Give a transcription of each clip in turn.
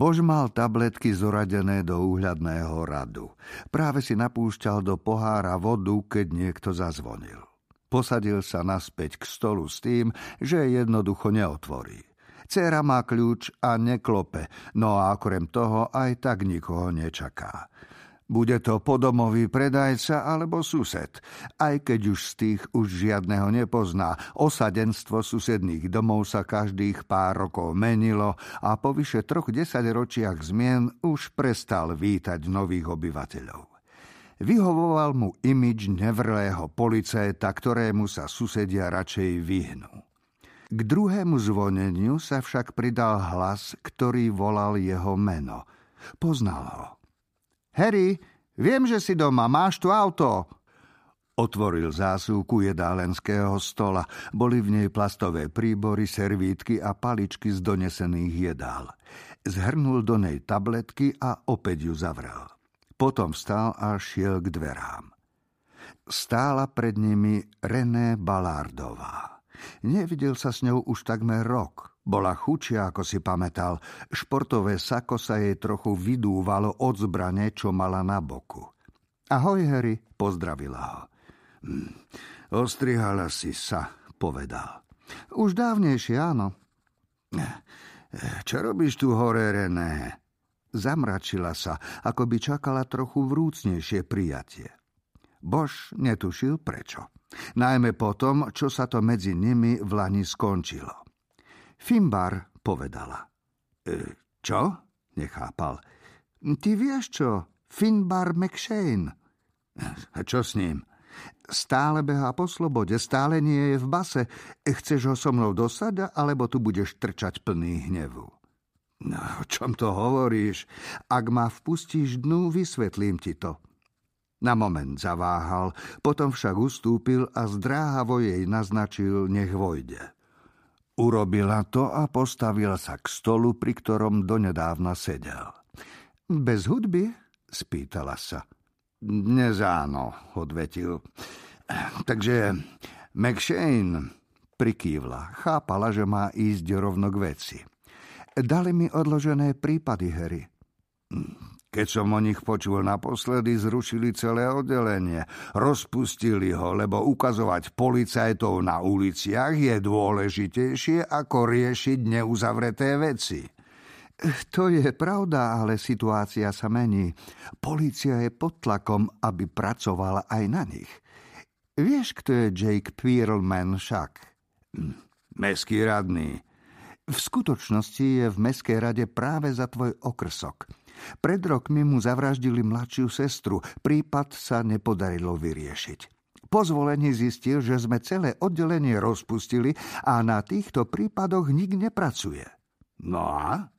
Bož mal tabletky zoradené do úhľadného radu. Práve si napúšťal do pohára vodu, keď niekto zazvonil. Posadil sa naspäť k stolu s tým, že jednoducho neotvorí. Céra má kľúč a neklope, no a okrem toho aj tak nikoho nečaká. Bude to podomový predajca alebo sused, aj keď už z tých už žiadneho nepozná. Osadenstvo susedných domov sa každých pár rokov menilo a po vyše 3 desaťročiach zmien už prestal vítať nových obyvateľov. Vyhovoval mu imidž nevrlého policajta, ktorému sa susedia radšej vyhnú. K druhému zvoneniu sa však pridal hlas, ktorý volal jeho meno. Poznal ho. Harry, viem, že si doma, máš tu auto. Otvoril zásuvku jedálenského stola. Boli v nej plastové príbory, servítky a paličky z donesených jedál. Zhrnul do nej tabletky a opäť ju zavrel. Potom vstal a šiel k dverám. Stála pred nimi Renée Ballardová. Nevidel sa s ňou už takmer rok. Bola chučia, ako si pamätal. Športové sako sa jej trochu vydúvalo od zbrane, čo mala na boku. Ahoj, Harry, pozdravila ho. Ostrihala si sa, povedal. Už dávnejšie, áno. Čo robíš tu hore, René? Zamračila sa, ako by čakala trochu vrúcnejšie prijatie. Bož netušil prečo. Najmä potom, čo sa to medzi nimi v lani skončilo. Finbar, povedala. Čo? Nechápal. Ty vieš čo? Finbar McShane. A čo s ním? Stále behá po slobode, stále nie je v base. Chceš ho so mnou dosada, alebo tu budeš trčať plný hnevu? No, o čom to hovoríš? Ak ma vpustíš dnu, vysvetlím ti to. Na moment zaváhal, potom však ustúpil a zdráhavo jej naznačil, nech vojde. Urobila to a postavila sa k stolu, pri ktorom donedávna sedel. Bez hudby? Spýtala sa. Dnes áno, odvetil. Takže McShane, prikývla. Chápala, že má ísť rovno k veci. Dali mi odložené prípady, Harry. Keď som o nich počul naposledy, zrušili celé oddelenie. Rozpustili ho, lebo ukazovať policajtov na uliciach je dôležitejšie, ako riešiť neuzavreté veci. To je pravda, ale situácia sa mení. Polícia je pod tlakom, aby pracovala aj na nich. Vieš, kto je Jake Perelman Shack? Mestský radný. V skutočnosti je v mestskej rade práve za tvoj okrsok. Pred rokmi mu zavraždili mladšiu sestru, prípad sa nepodarilo vyriešiť. Po zvolení zistil, že sme celé oddelenie rozpustili a na týchto prípadoch nik nepracuje. No a?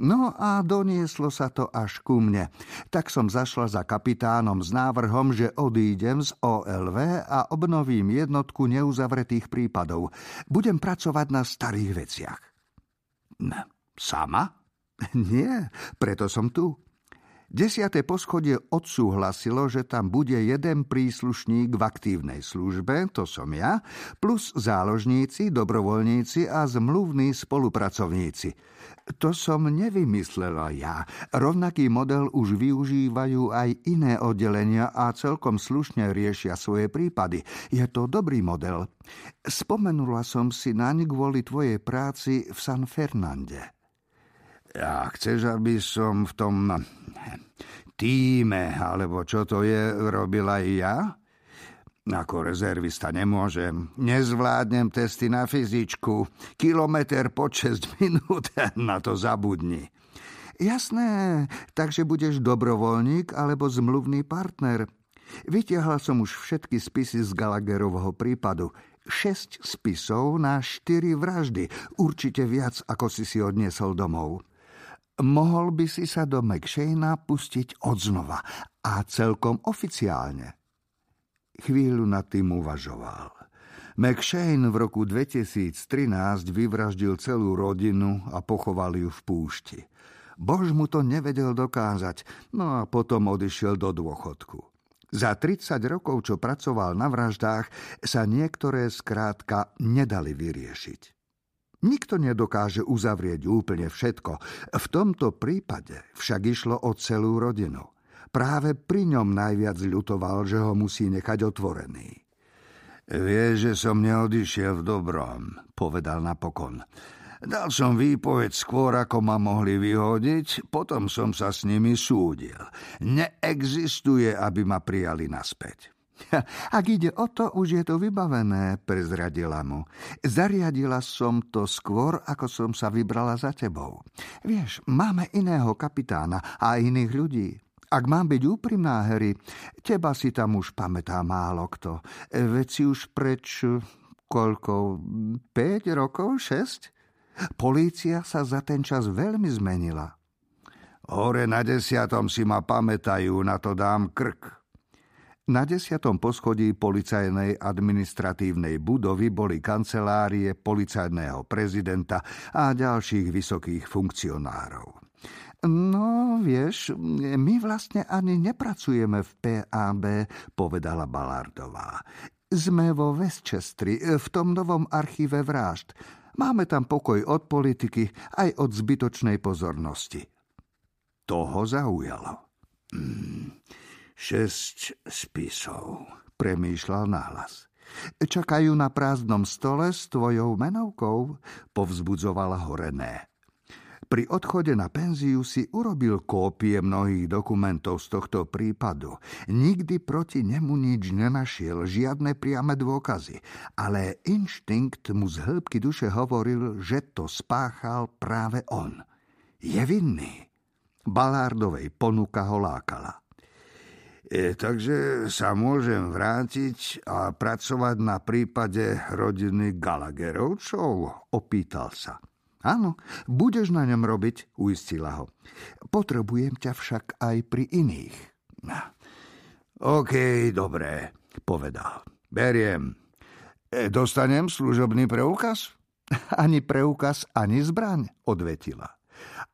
No a donieslo sa to až ku mne. Tak som zašla za kapitánom s návrhom, že odídem z OLV a obnovím jednotku neuzavretých prípadov. Budem pracovať na starých veciach. Sama? Nie, preto som tu. 10. poschodie odsúhlasilo, že tam bude jeden príslušník v aktívnej službe, to som ja, plus záložníci, dobrovoľníci a zmluvní spolupracovníci. To som nevymyslela ja. Rovnaký model už využívajú aj iné oddelenia a celkom slušne riešia svoje prípady. Je to dobrý model. Spomenula som si naň kvôli tvojej práci v San Fernande. A chceš, aby som v tom týme, alebo čo to je, robila aj ja? Ako rezervista nemôžem. Nezvládnem testy na fyzičku. Kilometer po 6 minút, na to zabudni. Jasné, takže budeš dobrovoľník alebo zmluvný partner. Vytiahla som už všetky spisy z Galagerovho prípadu. 6 spisov na 4 vraždy. Určite viac, ako si si odniesol domov. Mohol by si sa do McShanea pustiť odznova a celkom oficiálne. Chvíľu nad tým uvažoval. McShane v roku 2013 vyvraždil celú rodinu a pochoval ju v púšti. Bož mu to nevedel dokázať, no a potom odišiel do dôchodku. Za 30 rokov, čo pracoval na vraždách, sa niektoré skrátka nedali vyriešiť. Nikto nedokáže uzavrieť úplne všetko. V tomto prípade však išlo o celú rodinu. Práve pri ňom najviac ľutoval, že ho musí nechať otvorený. Vieš, že som neodišiel v dobrom, povedal napokon. Dal som výpoveď skôr, ako ma mohli vyhodiť, potom som sa s nimi súdil. Neexistuje, aby ma prijali naspäť. Ak ide o to, už je to vybavené, prezradila mu. Zariadila som to skôr, ako som sa vybrala za tebou. Vieš, máme iného kapitána a iných ľudí. Ak mám byť úprimná, Harry, teba si tam už pamätá málo kto. Veď si už preč, koľko, 5 rokov, 6? Polícia sa za ten čas veľmi zmenila. Hore na 10. si ma pamätajú, na to dám krk. Na 10. poschodí policajnej administratívnej budovy boli kancelárie policajného prezidenta a ďalších vysokých funkcionárov. No, vieš, my vlastne ani nepracujeme v PAB, povedala Ballardová. Sme vo Vesčestri, v tom novom archíve vražd. Máme tam pokoj od politiky aj od zbytočnej pozornosti. To ho zaujalo. 6 spisov, premýšľal nahlas. Čakajú na prázdnom stole s tvojou menovkou, povzbudzovala ho René. Pri odchode na penziu si urobil kópie mnohých dokumentov z tohto prípadu. Nikdy proti nemu nič nenašiel, žiadne priame dôkazy. Ale inštinkt mu z hĺbky duše hovoril, že to spáchal práve on. Je vinný. Ballardovej ponuka ho lákala. Takže sa môžem vrátiť a pracovať na prípade rodiny Galagerovčov, opýtal sa. Áno, budeš na ňom robiť, uistila ho. Potrebujem ťa však aj pri iných. OK, dobré, povedal. Beriem. Dostanem služobný preukaz? Ani preukaz, ani zbraň, odvetila.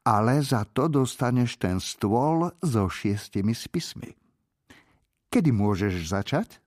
Ale za to dostaneš ten stôl so 6 spismi. Kedy môžeš začať?